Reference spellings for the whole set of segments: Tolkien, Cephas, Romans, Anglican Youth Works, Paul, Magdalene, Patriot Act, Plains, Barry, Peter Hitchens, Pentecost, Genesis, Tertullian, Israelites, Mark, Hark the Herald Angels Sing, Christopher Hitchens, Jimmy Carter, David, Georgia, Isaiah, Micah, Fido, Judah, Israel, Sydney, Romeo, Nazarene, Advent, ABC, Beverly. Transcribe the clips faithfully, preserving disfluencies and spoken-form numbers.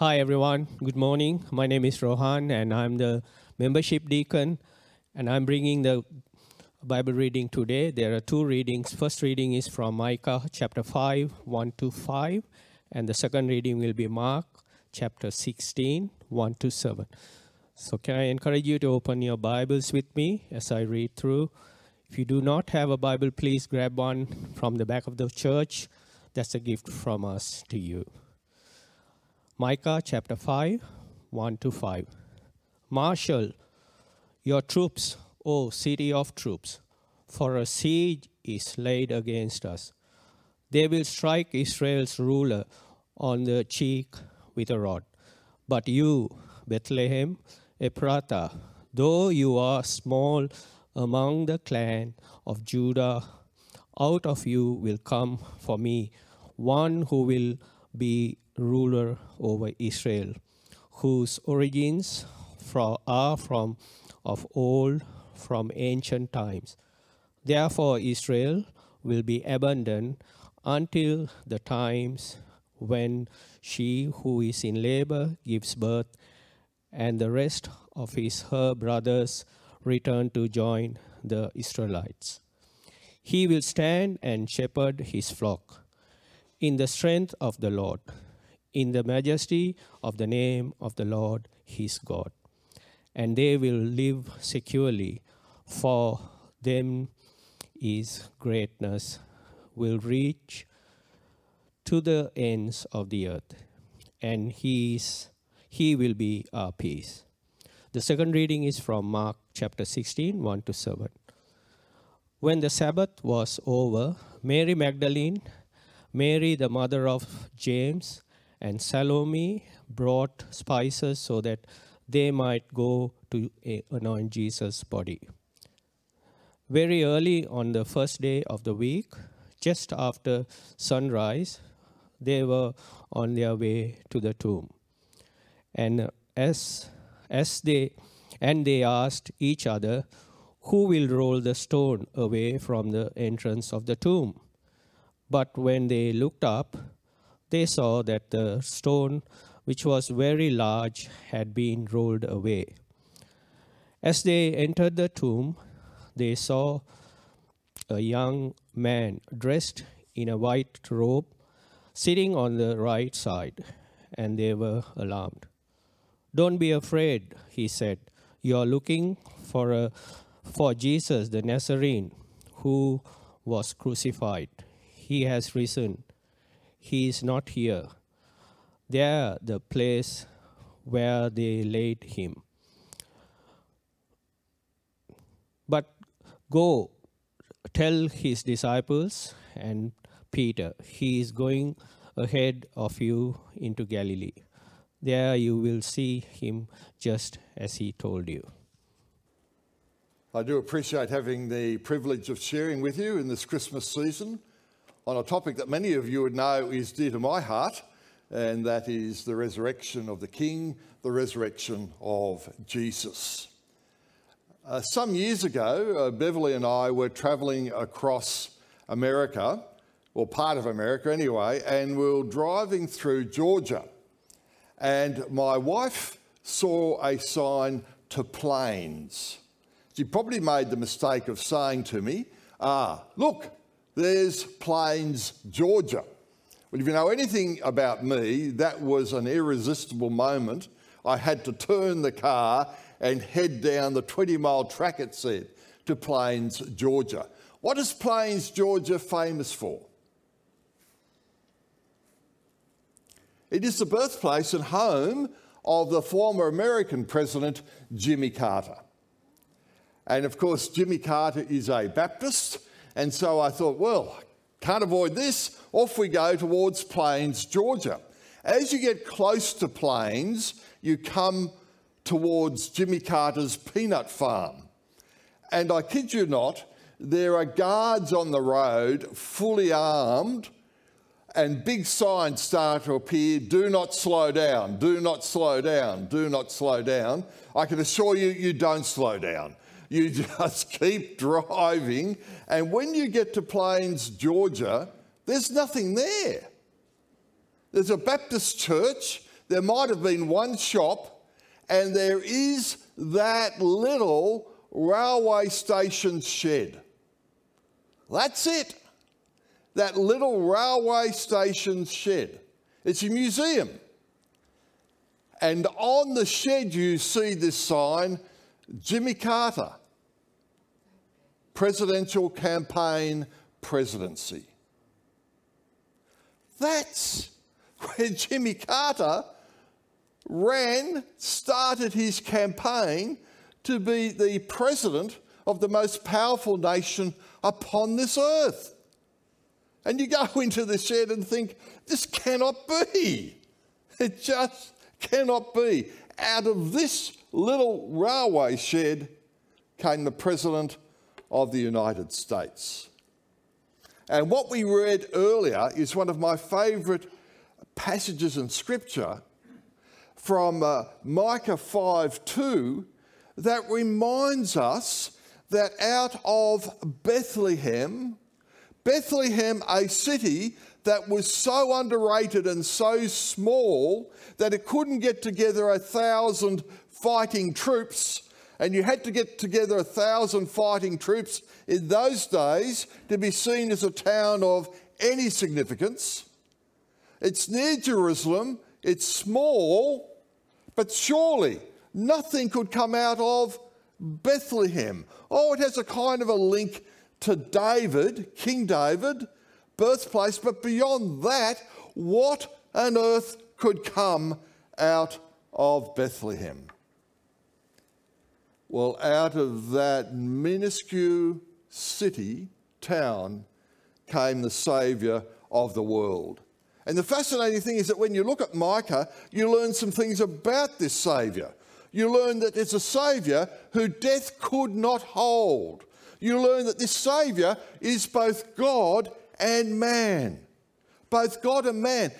Hi everyone, good morning. My name is Rohan and I'm the membership deacon, and I'm bringing the Bible reading today. There are two readings. First reading is from Micah chapter five, one to five, and the second reading will be Mark chapter sixteen, one to seven. So can I encourage you to open your Bibles with me as I read through. If you do not have a Bible, please grab one from the back of the church. That's a gift from us to you. Micah chapter five, one to five. Marshal your troops, O city of troops, for a siege is laid against us. They will strike Israel's ruler on the cheek with a rod. But you, Bethlehem, Ephrathah, though you are small among the clan of Judah, out of you will come for me one who will be ruler over Israel, whose origins are from of old, from ancient times. Therefore Israel will be abandoned until the times when she who is in labor gives birth, and the rest of his her brothers return to join the Israelites. He will stand and shepherd his flock in the strength of the Lord, in the majesty of the name of the Lord his God. And they will live securely, for them is greatness, will reach to the ends of the earth, and he, is, he will be our peace. The second reading is from Mark chapter sixteen, one to seven. When the Sabbath was over, Mary Magdalene, Mary the mother of James, and Salome brought spices so that they might go to anoint Jesus' body. Very early on the first day of the week, just after sunrise, they were on their way to the tomb. And as as they and they asked each other, "Who will roll the stone away from the entrance of the tomb?" But when they looked up, they saw that the stone, which was very large, had been rolled away. As they entered the tomb, they saw a young man dressed in a white robe sitting on the right side, and they were alarmed. "Don't be afraid," he said. "You are looking for a, for Jesus the Nazarene, who was crucified. He has risen. He is not here. There, the place where they laid him. But go, tell his disciples and Peter, he is going ahead of you into Galilee. There you will see him just as he told you." I do appreciate having the privilege of sharing with you in this Christmas season on a topic that many of you would know is dear to my heart, and that is the resurrection of the King, the resurrection of Jesus. Uh, some years ago, uh, Beverly and I were travelling across America, or part of America anyway, and we were driving through Georgia. And my wife saw a sign to Plains. She probably made the mistake of saying to me, "Ah, look, there's Plains, Georgia." Well, if you know anything about me, that was an irresistible moment. I had to turn the car and head down the twenty-mile track, it said, to Plains, Georgia. What is Plains, Georgia famous for? It is the birthplace and home of the former American president, Jimmy Carter. And of course, Jimmy Carter is a Baptist. And so I thought, well, can't avoid this. Off we go towards Plains, Georgia. As you get close to Plains, you come towards Jimmy Carter's peanut farm. And I kid you not, there are guards on the road, fully armed, and big signs start to appear, "Do not slow down, do not slow down, do not slow down." I can assure you, you don't slow down. You just keep driving, and when you get to Plains, Georgia, there's nothing there. There's a Baptist church, there might have been one shop, and there is that little railway station shed. That's it. That little railway station shed. It's a museum. And on the shed you see this sign, Jimmy Carter, presidential campaign presidency. That's where Jimmy Carter ran, started his campaign to be the president of the most powerful nation upon this earth. And you go into the shed and think, this cannot be. It just cannot be. Out of this little railway shed came the President of the United States. And what we read earlier is one of my favourite passages in Scripture from uh, Micah five two that reminds us that out of Bethlehem, Bethlehem, a city that was so underrated and so small that it couldn't get together a thousand fighting troops, and you had to get together a thousand fighting troops in those days to be seen as a town of any significance. It's near Jerusalem, it's small, but surely nothing could come out of Bethlehem. Oh, it has a kind of a link to David, King David, birthplace, but beyond that, what on earth could come out of Bethlehem? Well, out of that minuscule city, town, came the Saviour of the world. And the fascinating thing is that when you look at Micah, you learn some things about this Saviour. You learn that it's a Saviour who death could not hold. You learn that this Saviour is both God and man. Both God and man.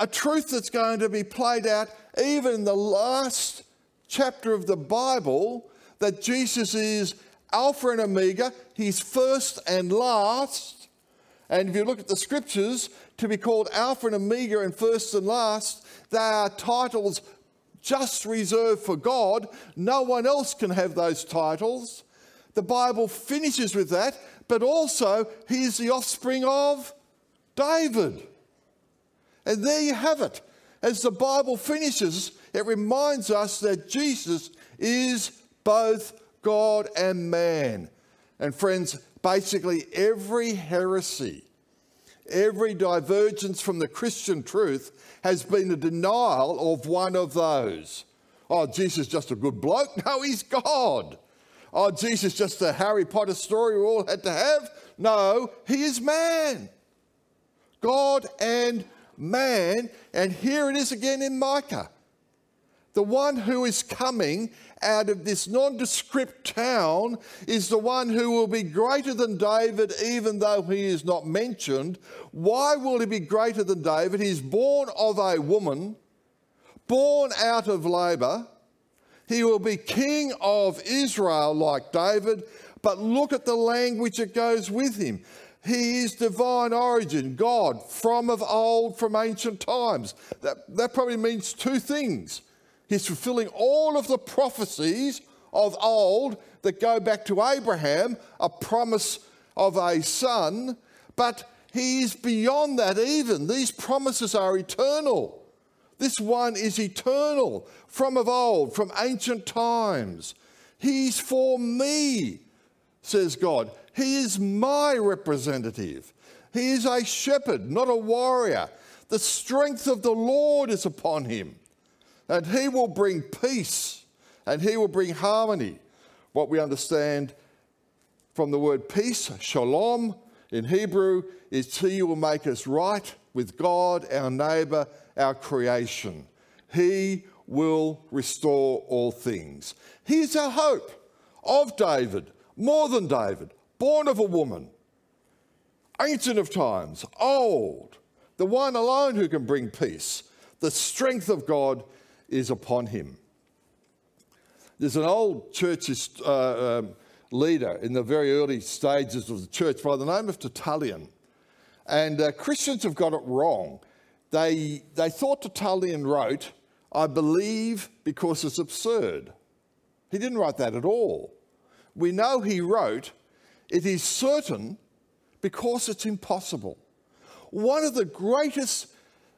A truth that's going to be played out even in the last chapter of the Bible, that Jesus is Alpha and Omega, he's first and last. And if you look at the Scriptures, to be called Alpha and Omega and first and last, they are titles just reserved for God. No one else can have those titles. The Bible finishes with that, but also he is the offspring of David. And there you have it. As the Bible finishes, it reminds us that Jesus is both God and man. And friends, basically every heresy, every divergence from the Christian truth has been a denial of one of those. Oh, Jesus is just a good bloke. No, he's God. Oh, Jesus, just a Harry Potter story we all had to have? No, he is man. God and man. And here it is again in Micah. The one who is coming out of this nondescript town is the one who will be greater than David, even though he is not mentioned. Why will he be greater than David? He's born of a woman, born out of labour. He will be king of Israel like David, but look at the language that goes with him. He is divine origin, God, from of old, from ancient times. That, that probably means two things. He's fulfilling all of the prophecies of old that go back to Abraham, a promise of a son, but he is beyond that even. These promises are eternal. This one is eternal, from of old, from ancient times. He's for me, says God. He is my representative. He is a shepherd, not a warrior. The strength of the Lord is upon him. And he will bring peace, and he will bring harmony. What we understand from the word peace, shalom, in Hebrew, is he will make us right with God, our neighbour, our creation. He will restore all things. He is our hope, of David, more than David, born of a woman, ancient of times, old, the one alone who can bring peace. The strength of God is upon him. There's an old church uh, um, leader in the very early stages of the church by the name of Tertullian. And uh, Christians have got it wrong. They, they thought Tertullian wrote, "I believe because it's absurd." He didn't write that at all. We know he wrote, "It is certain because it's impossible." One of the greatest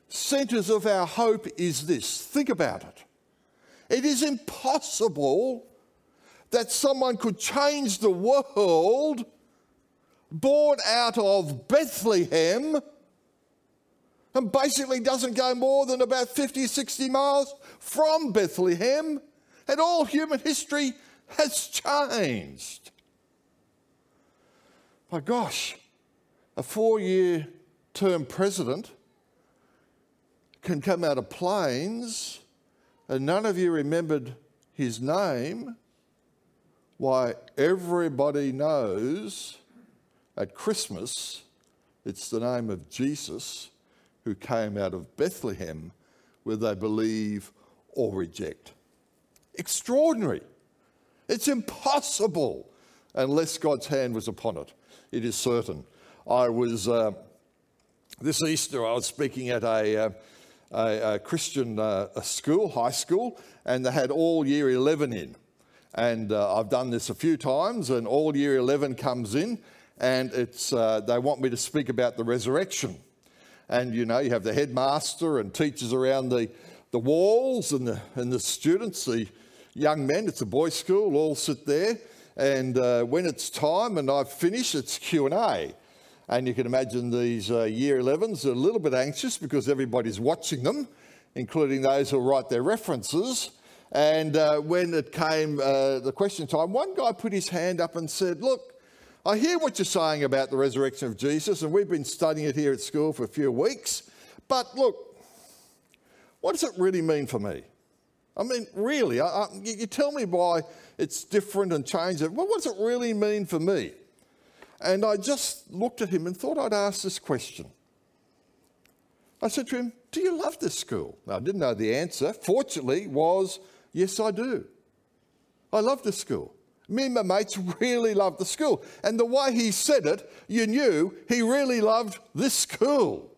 centres of our hope is this. Think about it. It is impossible that someone could change the world, born out of Bethlehem, and basically doesn't go more than about fifty, sixty miles from Bethlehem, and all human history has changed. My gosh, a four-year term president can come out of Plains, and none of you remembered his name. Why, everybody knows at Christmas it's the name of Jesus, who came out of Bethlehem, where they believe or reject. Extraordinary. It's impossible unless God's hand was upon it. It is certain. I was, uh, this Easter, I was speaking at a, uh, a, a Christian uh, a school, high school, and they had all year eleven in. And uh, I've done this a few times, and all year eleven comes in, and it's uh, they want me to speak about the resurrection. And, you know, you have the headmaster and teachers around the, the walls, and the, and the students, the young men, it's a boys' school, all sit there. And uh, when it's time and I've finished, it's Q and A. And you can imagine these uh, year elevens are a little bit anxious because everybody's watching them, including those who write their references. And uh, when it came uh, the question time, one guy put his hand up and said, "Look, I hear what you're saying about the resurrection of Jesus, and we've been studying it here at school for a few weeks, but look, what does it really mean for me? I mean, really, I, I, you tell me why it's different and changes. Well, what does it really mean for me?" And I just looked at him and thought I'd ask this question. I said to him, "Do you love this school?" Now, I didn't know the answer. Fortunately, was, "Yes, I do. I love this school. Me and my mates really loved the school." And the way he said it, you knew he really loved this school.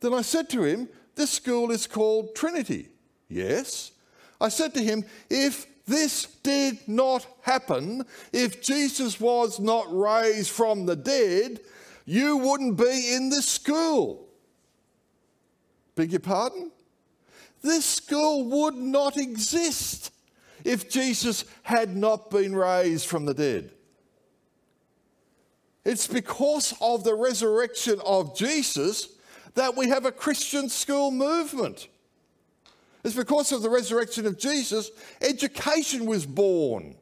Then I said to him, "This school is called Trinity." "Yes." I said to him, "If this did not happen, if Jesus was not raised from the dead, you wouldn't be in this school." "Beg your pardon?" "This school would not exist if Jesus had not been raised from the dead. It's because of the resurrection of Jesus that we have a Christian school movement. It's because of the resurrection of Jesus education was born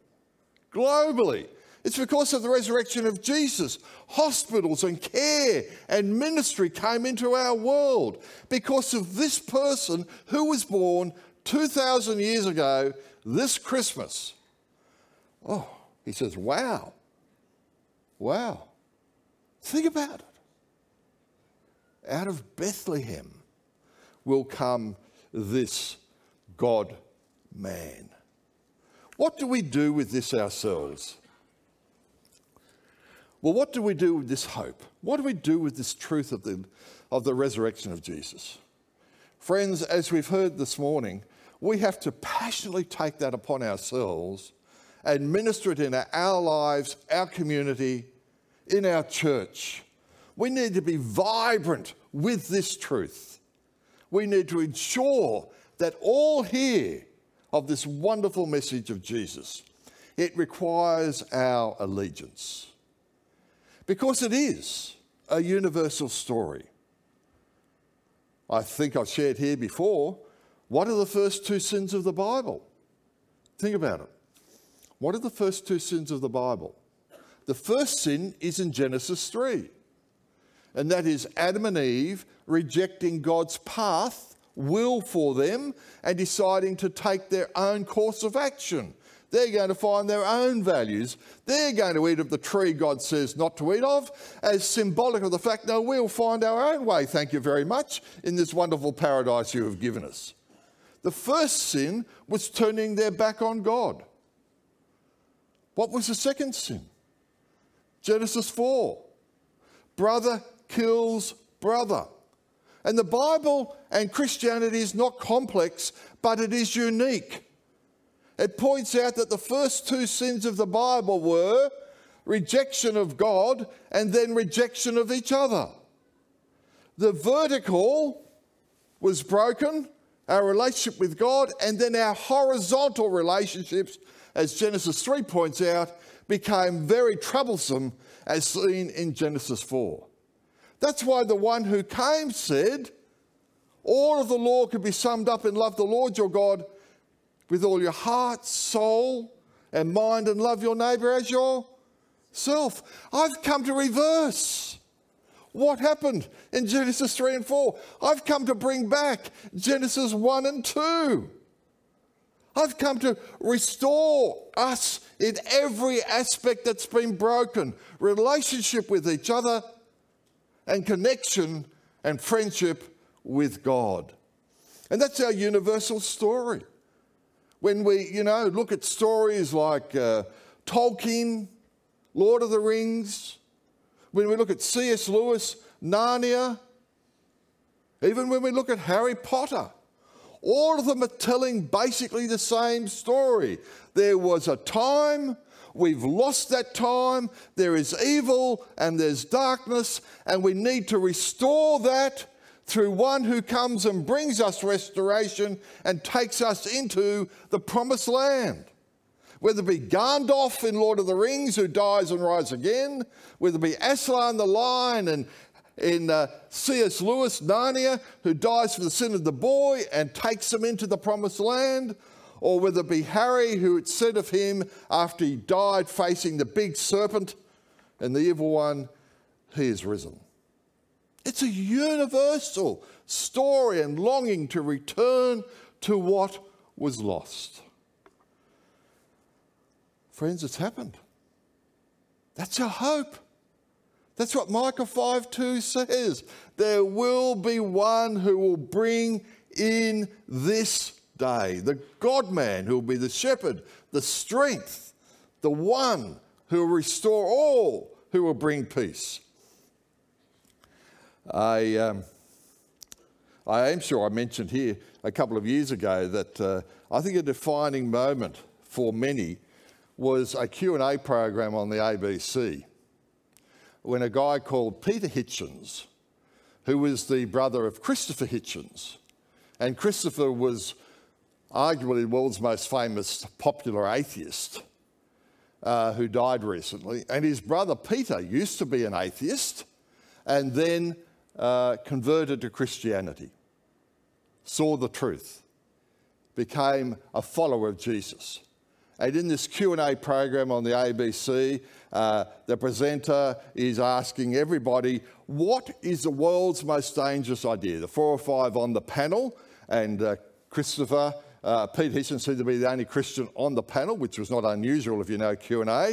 globally. It's because of the resurrection of Jesus hospitals and care and ministry came into our world. Because of this person who was born two thousand years ago this Christmas." Oh, he says, wow, wow. Think about it. Out of Bethlehem will come this God-man. What do we do with this ourselves? Well, what do we do with this hope? What do we do with this truth of the, of the resurrection of Jesus? Friends, as we've heard this morning, we have to passionately take that upon ourselves and minister it in our lives, our community, in our church. We need to be vibrant with this truth. We need to ensure that all hear of this wonderful message of Jesus. It requires our allegiance, because it is a universal story. I think I've shared here before, what are the first two sins of the Bible? Think about it. What are the first two sins of the Bible? The first sin is in Genesis three, and that is Adam and Eve rejecting God's path, will for them, and deciding to take their own course of action. They're going to find their own values. They're going to eat of the tree God says not to eat of, as symbolic of the fact, no, we'll find our own way, thank you very much, in this wonderful paradise you have given us. The first sin was turning their back on God. What was the second sin? Genesis four. Brother kills brother. And the Bible and Christianity is not complex, but it is unique. It points out that the first two sins of the Bible were rejection of God and then rejection of each other. The vertical was broken, our relationship with God, and then our horizontal relationships, as Genesis three points out, became very troublesome as seen in Genesis four. That's why the one who came said, all of the law could be summed up in love the Lord your God with all your heart, soul, and mind, and love your neighbour as yourself. I've come to reverse what happened in Genesis three and four. I've come to bring back Genesis one and two. I've come to restore us in every aspect that's been broken. Relationship with each other and connection and friendship with God. And that's our universal story. When we, you know, look at stories like uh, Tolkien, Lord of the Rings, when we look at C S Lewis, Narnia, even when we look at Harry Potter, all of them are telling basically the same story. There was a time, we've lost that time, there is evil and there's darkness, and we need to restore that through one who comes and brings us restoration and takes us into the promised land. Whether it be Gandalf in Lord of the Rings, who dies and rises again, whether it be Aslan the Lion and in uh, C S Lewis, Narnia, who dies for the sin of the boy and takes him into the promised land, or whether it be Harry, who it said of him after he died facing the big serpent and the evil one, he is risen. It's a universal story and longing to return to what was lost. Friends, it's happened. That's our hope. That's what Micah five two says. There will be one who will bring in this day, the God-man who will be the shepherd, the strength, the one who will restore all, who will bring peace. I, um, I am sure I mentioned here a couple of years ago that uh, I think a defining moment for many was a Q and A program on the A B C when a guy called Peter Hitchens, who was the brother of Christopher Hitchens, and Christopher was arguably the world's most famous popular atheist uh, who died recently, and his brother Peter used to be an atheist and then Uh, converted to Christianity, saw the truth, became a follower of Jesus. And in this Q and A program on the A B C, uh, the presenter is asking everybody, what is the world's most dangerous idea? The four or five on the panel, and uh, Christopher, uh, Pete Hitchens seemed to be the only Christian on the panel, which was not unusual if you know Q and A.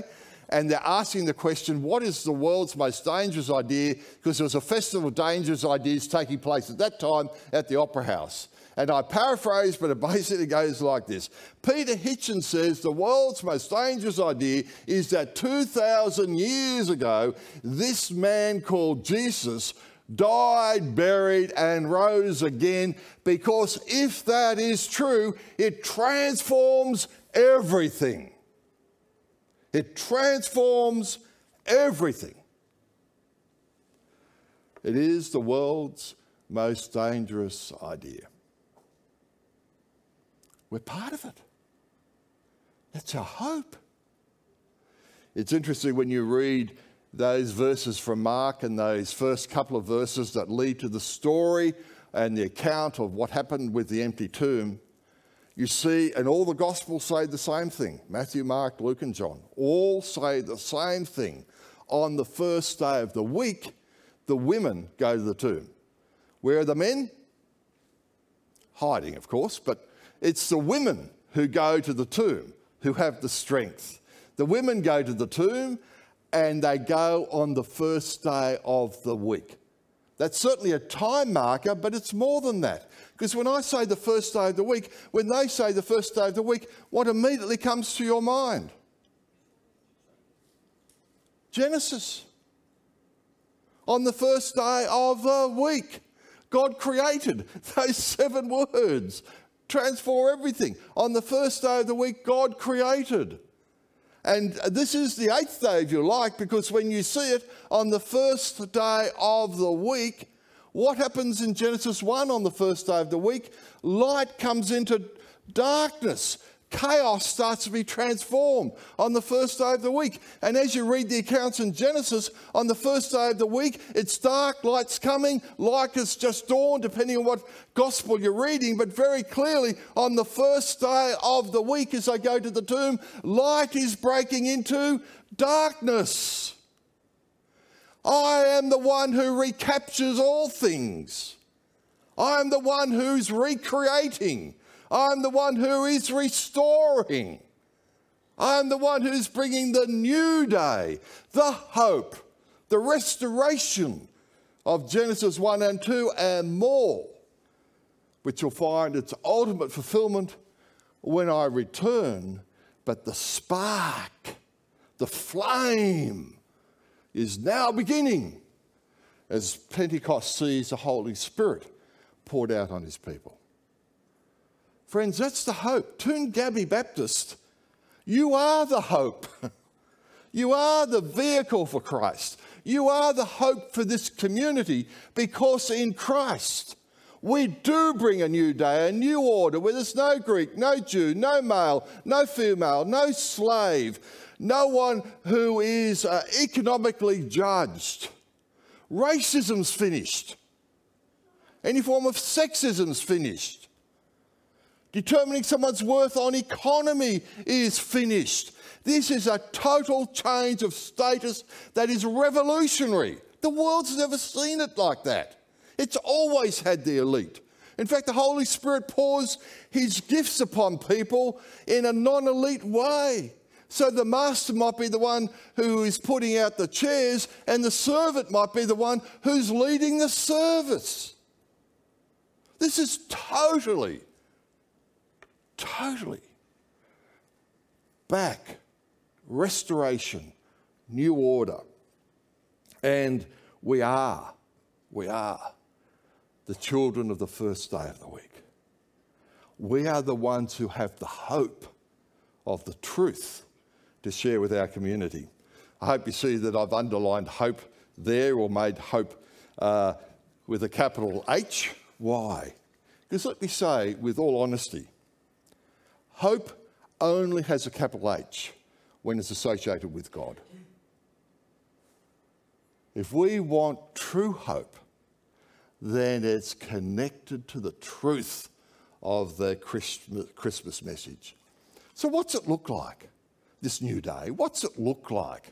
And they're asking the question, what is the world's most dangerous idea? Because there was a festival of dangerous ideas taking place at that time at the Opera House. And I paraphrase, but it basically goes like this. Peter Hitchens says the world's most dangerous idea is that two thousand years ago, this man called Jesus died, buried, and rose again, because if that is true, it transforms everything. It transforms everything. It is the world's most dangerous idea. We're part of it. That's our hope. It's interesting when you read those verses from Mark and those first couple of verses that lead to the story and the account of what happened with the empty tomb. You see, and all the Gospels say the same thing. Matthew, Mark, Luke, and John all say the same thing. On the first day of the week, the women go to the tomb. Where are the men? Hiding, of course, but it's the women who go to the tomb who have the strength. The women go to the tomb, and they go on the first day of the week. That's certainly a time marker, but it's more than that. Because when I say the first day of the week, when they say the first day of the week, what immediately comes to your mind? Genesis. On the first day of the week, God created those seven words. Transform everything. On the first day of the week, God created. And this is the eighth day, if you like, because when you see it on the first day of the week, what happens in Genesis one on the first day of the week? Light comes into darkness. Chaos starts to be transformed on the first day of the week. And as you read the accounts in Genesis, on the first day of the week, it's dark, light's coming, light has just dawned, depending on what gospel you're reading. But very clearly, on the first day of the week, as they go to the tomb, light is breaking into darkness. I am the one who recaptures all things. I am the one who's recreating. I'm the one who is restoring. I'm the one who's bringing the new day, the hope, the restoration of Genesis one and two and more, which will find its ultimate fulfillment when I return. But the spark, the flame is now beginning as Pentecost sees the Holy Spirit poured out on his people. Friends, that's the hope. Toongabby Baptist, you are the hope. You are the vehicle for Christ. You are the hope for this community, because in Christ we do bring a new day, a new order, where there's no Greek, no Jew, no male, no female, no slave, no one who is uh, economically judged. Racism's finished. Any form of sexism's finished. Determining someone's worth on economy is finished. This is a total change of status that is revolutionary. The world's never seen it like that. It's always had the elite. In fact, the Holy Spirit pours his gifts upon people in a non-elite way. So the master might be the one who is putting out the chairs, and the servant might be the one who's leading the service. This is totally Totally back, restoration, new order. And we are, we are the children of the first day of the week. We are the ones who have the hope of the truth to share with our community. I hope you see that I've underlined hope there, or made hope uh, with a capital H. Why? Because let me say with all honesty, hope only has a capital H when it's associated with God. If we want true hope, then it's connected to the truth of the Christmas message. So what's it look like, this new day? What's it look like?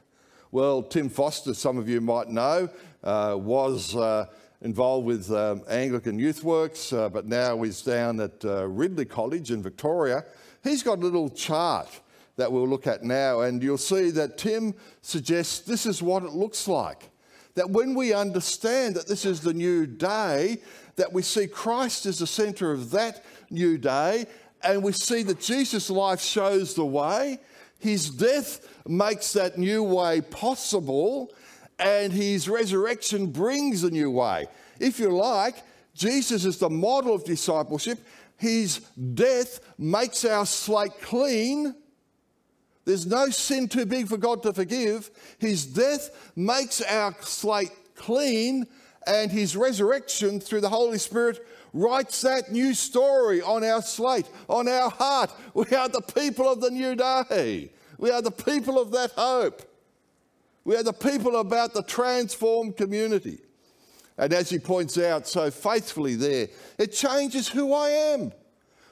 Well, Tim Foster, some of you might know, uh, was uh, involved with um, Anglican Youth Works, uh, but now he's down at uh, Ridley College in Victoria. He's got a little chart that we'll look at now, and you'll see that Tim suggests this is what it looks like. That when we understand that this is the new day, that we see Christ as the centre of that new day, and we see that Jesus' life shows the way, his death makes that new way possible, and his resurrection brings a new way. If you like, Jesus is the model of discipleship. His death makes our slate clean. There's no sin too big for God to forgive. His death makes our slate clean, and his resurrection through the Holy Spirit writes that new story on our slate, on our heart. We are the people of the new day. We are the people of that hope. We are the people about the transformed community. And as he points out so faithfully there, it changes who I am.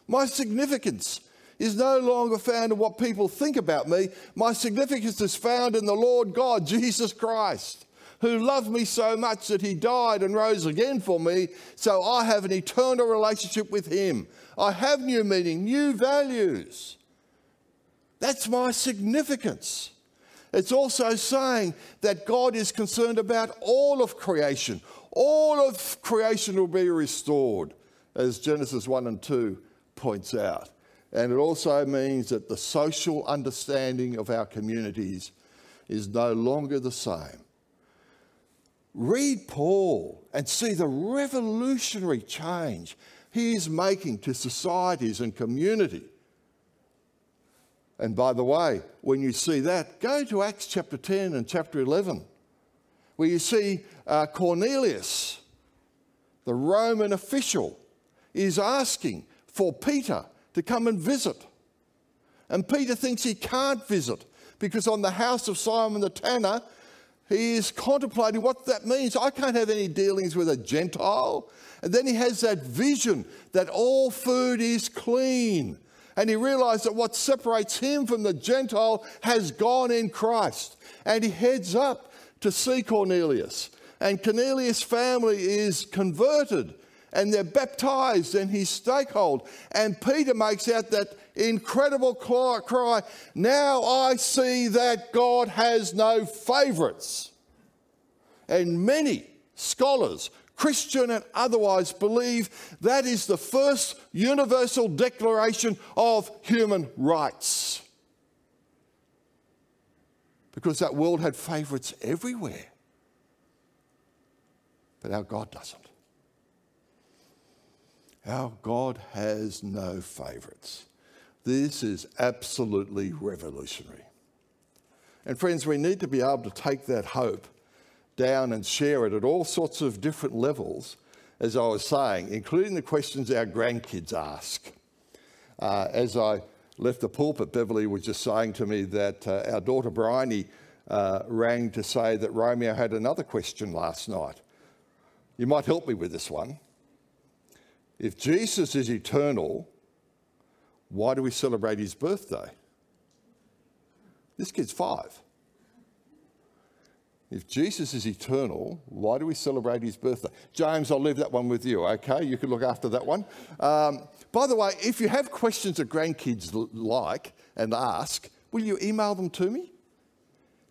My significance is no longer found in what people think about me. My significance is found in the Lord God, Jesus Christ, who loved me so much that he died and rose again for me, so I have an eternal relationship with him. I have new meaning, new values. That's my significance. It's also saying that God is concerned about all of creation. All of creation will be restored, as Genesis one and two points out. And it also means that the social understanding of our communities is no longer the same. Read Paul and see the revolutionary change he is making to societies and community. And by the way, when you see that, go to Acts chapter ten and chapter eleven, where you see uh, Cornelius, the Roman official, is asking for Peter to come and visit. And Peter thinks he can't visit because on the house of Simon the tanner, he is contemplating what that means. I can't have any dealings with a Gentile. And then he has that vision that all food is clean. And he realized that what separates him from the Gentile has gone in Christ. And he heads up to see Cornelius. And Cornelius' family is converted and they're baptized in his stakehold. And Peter makes out that incredible cry, now I see that God has no favourites. And many scholars, Christian and otherwise, believe that is the first universal declaration of human rights. Because that world had favourites everywhere. But our God doesn't. Our God has no favourites. This is absolutely revolutionary. And friends, we need to be able to take that hope down and share it at all sorts of different levels, as I was saying, including the questions our grandkids ask. Uh, as I left the pulpit, Beverly was just saying to me that uh, our daughter Bryony uh, rang to say that Romeo had another question last night. You might help me with this one. If Jesus is eternal, why do we celebrate his birthday? This kid's five. If Jesus is eternal, why do we celebrate his birthday? James, I'll leave that one with you, okay? You can look after that one. Um, by the way, if you have questions that grandkids like and ask, will you email them to me?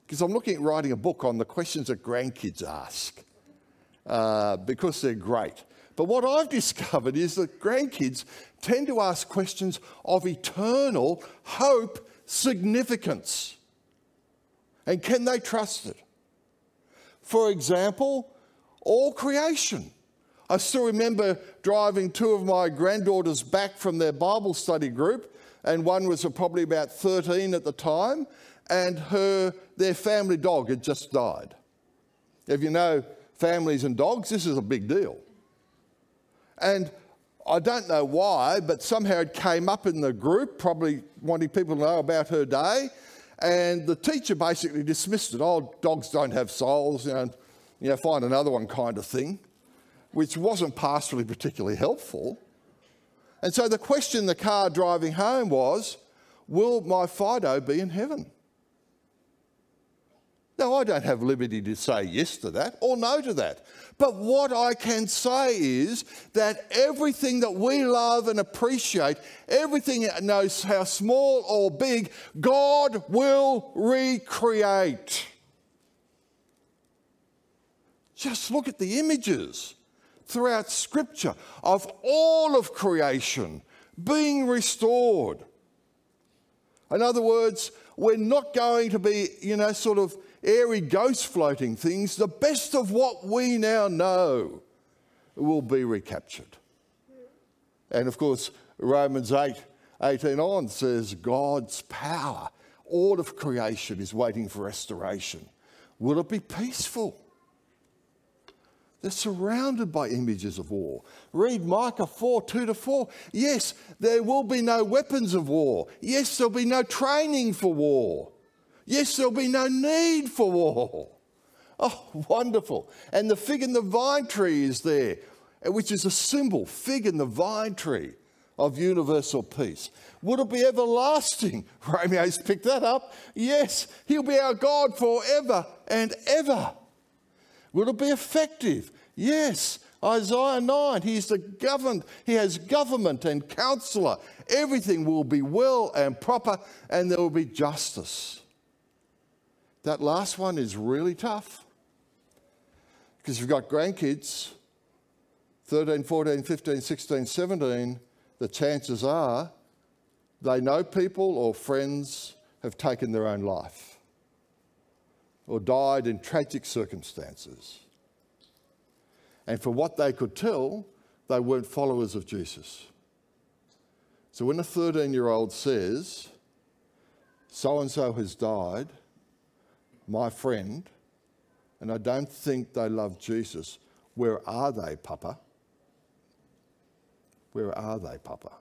Because I'm looking at writing a book on the questions that grandkids ask uh, because they're great. But what I've discovered is that grandkids tend to ask questions of eternal hope significance. And can they trust it? For example, all creation. I still remember driving two of my granddaughters back from their Bible study group, and one was probably about thirteen at the time, and her their family dog had just died. If you know families and dogs, this is a big deal. And I don't know why, but somehow it came up in the group, probably wanting people to know about her day. And the teacher basically dismissed it. Oh, dogs don't have souls, you know, you know, find another one kind of thing, which wasn't pastorally particularly helpful. And so the question in the car driving home was, will my Fido be in heaven? Now, I don't have liberty to say yes to that or no to that. But what I can say is that everything that we love and appreciate, everything that knows how small or big, God will recreate. Just look at the images throughout Scripture of all of creation being restored. In other words, we're not going to be, you know, sort of airy ghost floating things. The best of what we now know will be recaptured. And of course, Romans eight eighteen on says, God's power, all of creation is waiting for restoration. Will it be peaceful? They're surrounded by images of war. Read Micah four, two to four. Yes, there will be no weapons of war. Yes, there'll be no training for war. Yes, there'll be no need for war. Oh, wonderful. And the fig and the vine tree is there, which is a symbol, fig and the vine tree of universal peace. Would it be everlasting? Romeo's picked that up. Yes, he'll be our God forever and ever. Will it be effective? Yes. Isaiah nine, he's the governed, he has government and counselor. Everything will be well and proper, and there will be justice. That last one is really tough. Because you've got grandkids, thirteen, fourteen, fifteen, sixteen, seventeen, the chances are they know people or friends have taken their own life, or died in tragic circumstances, And for what they could tell, they weren't followers of Jesus. So when a thirteen-year-old says, so-and-so has died, my friend, and I don't think they love Jesus, where are they, Papa? Where are they, Papa?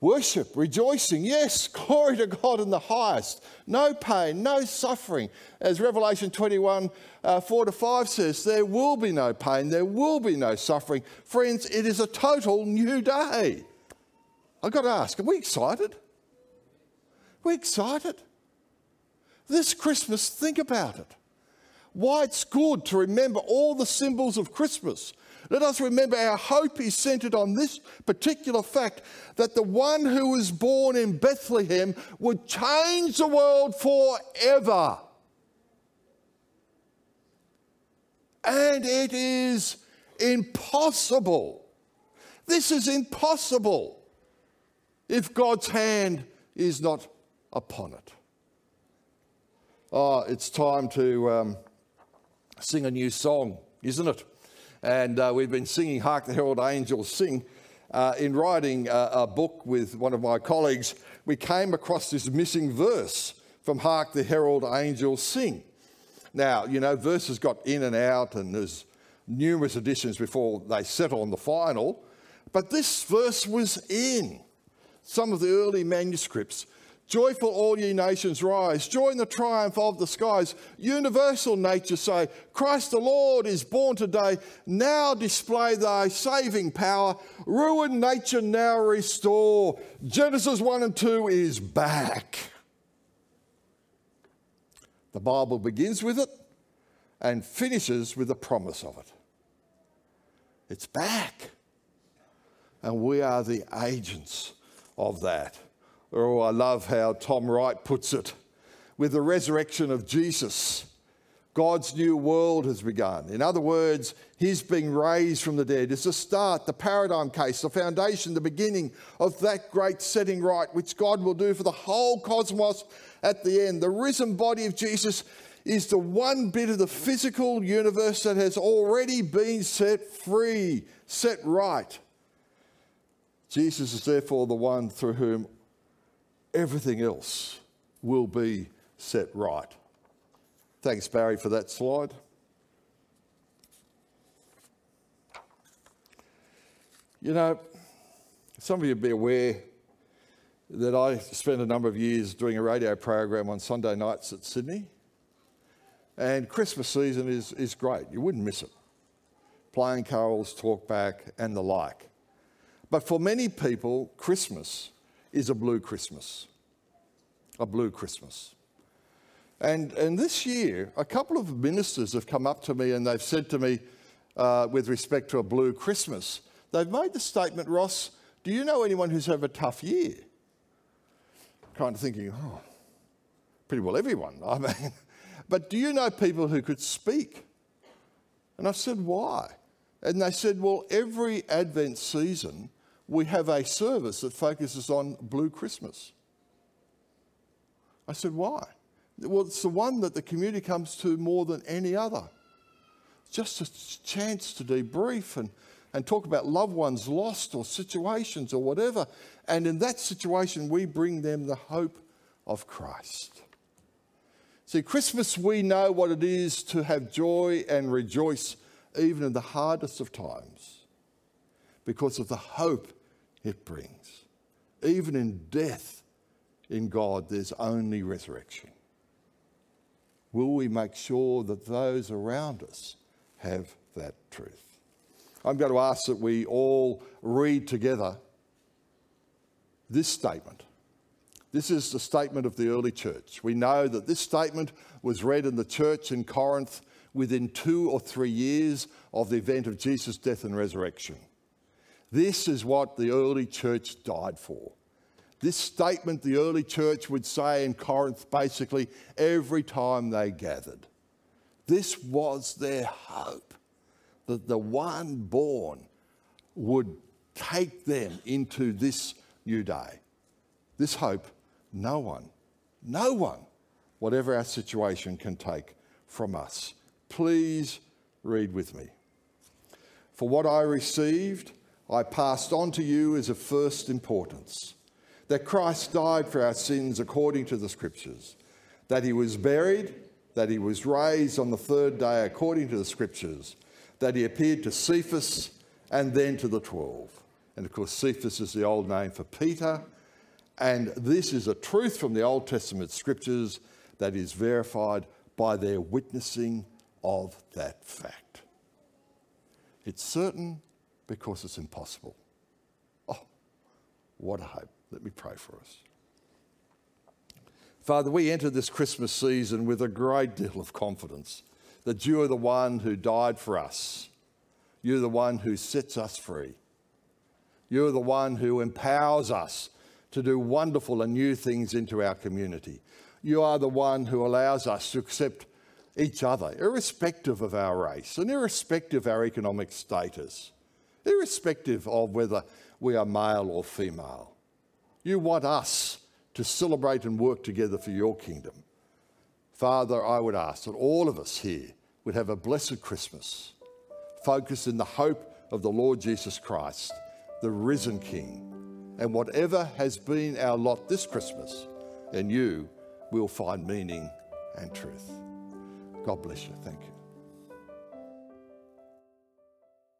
Worship, rejoicing, yes, glory to God in the highest. No pain, no suffering. As Revelation twenty-one, uh, four to five says, there will be no pain, there will be no suffering. Friends, it is a total new day. I've got to ask, are we excited? We're excited. This Christmas, think about it. Why it's good to remember all the symbols of Christmas. Let us remember our hope is centred on this particular fact, that the one who was born in Bethlehem would change the world forever. And it is impossible. This is impossible if God's hand is not upon it. Oh, it's time to um, sing a new song, isn't it? And uh, we've been singing Hark the Herald Angels Sing. Uh, in writing a, a book with one of my colleagues, we came across this missing verse from Hark the Herald Angels Sing. Now, you know, verses got in and out, and there's numerous editions before they settle on the final, but this verse was in some of the early manuscripts. Joyful all ye nations rise, join the triumph of the skies, universal nature say, Christ the Lord is born today, now display thy saving power, ruined nature now restore, Genesis one and two is back. The Bible begins with it and finishes with the promise of it. It's back, and we are the agents of that. Oh, I love how Tom Wright puts it. With the resurrection of Jesus, God's new world has begun. In other words, his being raised from the dead is the start, the paradigm case, the foundation, the beginning of that great setting right, which God will do for the whole cosmos at the end. The risen body of Jesus is the one bit of the physical universe that has already been set free, set right. Jesus is therefore the one through whom everything else will be set right. Thanks, Barry, for that slide. You know, some of you would be aware that I spent a number of years doing a radio program on Sunday nights at Sydney. And Christmas season is, is great. You wouldn't miss it. Playing carols, talk back, and the like. But for many people, Christmas is a blue Christmas, a blue Christmas. And and this year, a couple of ministers have come up to me and they've said to me, uh, with respect to a blue Christmas, they've made the statement, Ross, do you know anyone who's had a tough year? Kind of thinking, oh, pretty well everyone, I mean. But do you know people who could speak? And I said, why? And they said, well, every Advent season, we have a service that focuses on Blue Christmas. I said, why? Well, it's the one that the community comes to more than any other. Just a chance to debrief and, and talk about loved ones lost or situations or whatever. And in that situation, we bring them the hope of Christ. See, Christmas, we know what it is to have joy and rejoice even in the hardest of times, because of the hope it brings. Even in death, in God, there's only resurrection. Will we make sure that those around us have that truth? I'm going to ask that we all read together this statement. This is the statement of the early church. We know that this statement was read in the church in Corinth within two or three years of the event of Jesus' death and resurrection. This is what the early church died for. This statement the early church would say in Corinth basically every time they gathered. This was their hope, that the one born would take them into this new day. This hope, no one, no one, whatever our situation, can take from us. Please read with me. For what I received, I passed on to you as of first importance, that Christ died for our sins according to the Scriptures, that he was buried, that he was raised on the third day according to the Scriptures, that he appeared to Cephas and then to the twelve. And of course, Cephas is the old name for Peter. And this is a truth from the Old Testament Scriptures that is verified by their witnessing of that fact. It's certain because it's impossible. Oh, what a hope. Let me pray for us. Father, we enter this Christmas season with a great deal of confidence that you are the one who died for us. You're the one who sets us free. You're the one who empowers us to do wonderful and new things into our community. You are the one who allows us to accept each other, irrespective of our race and irrespective of our economic status, irrespective of whether we are male or female. You want us to celebrate and work together for your kingdom. Father, I would ask that all of us here would have a blessed Christmas, focused in the hope of the Lord Jesus Christ, the risen King. And whatever has been our lot this Christmas, in you we'll find meaning and truth. God bless you. Thank you.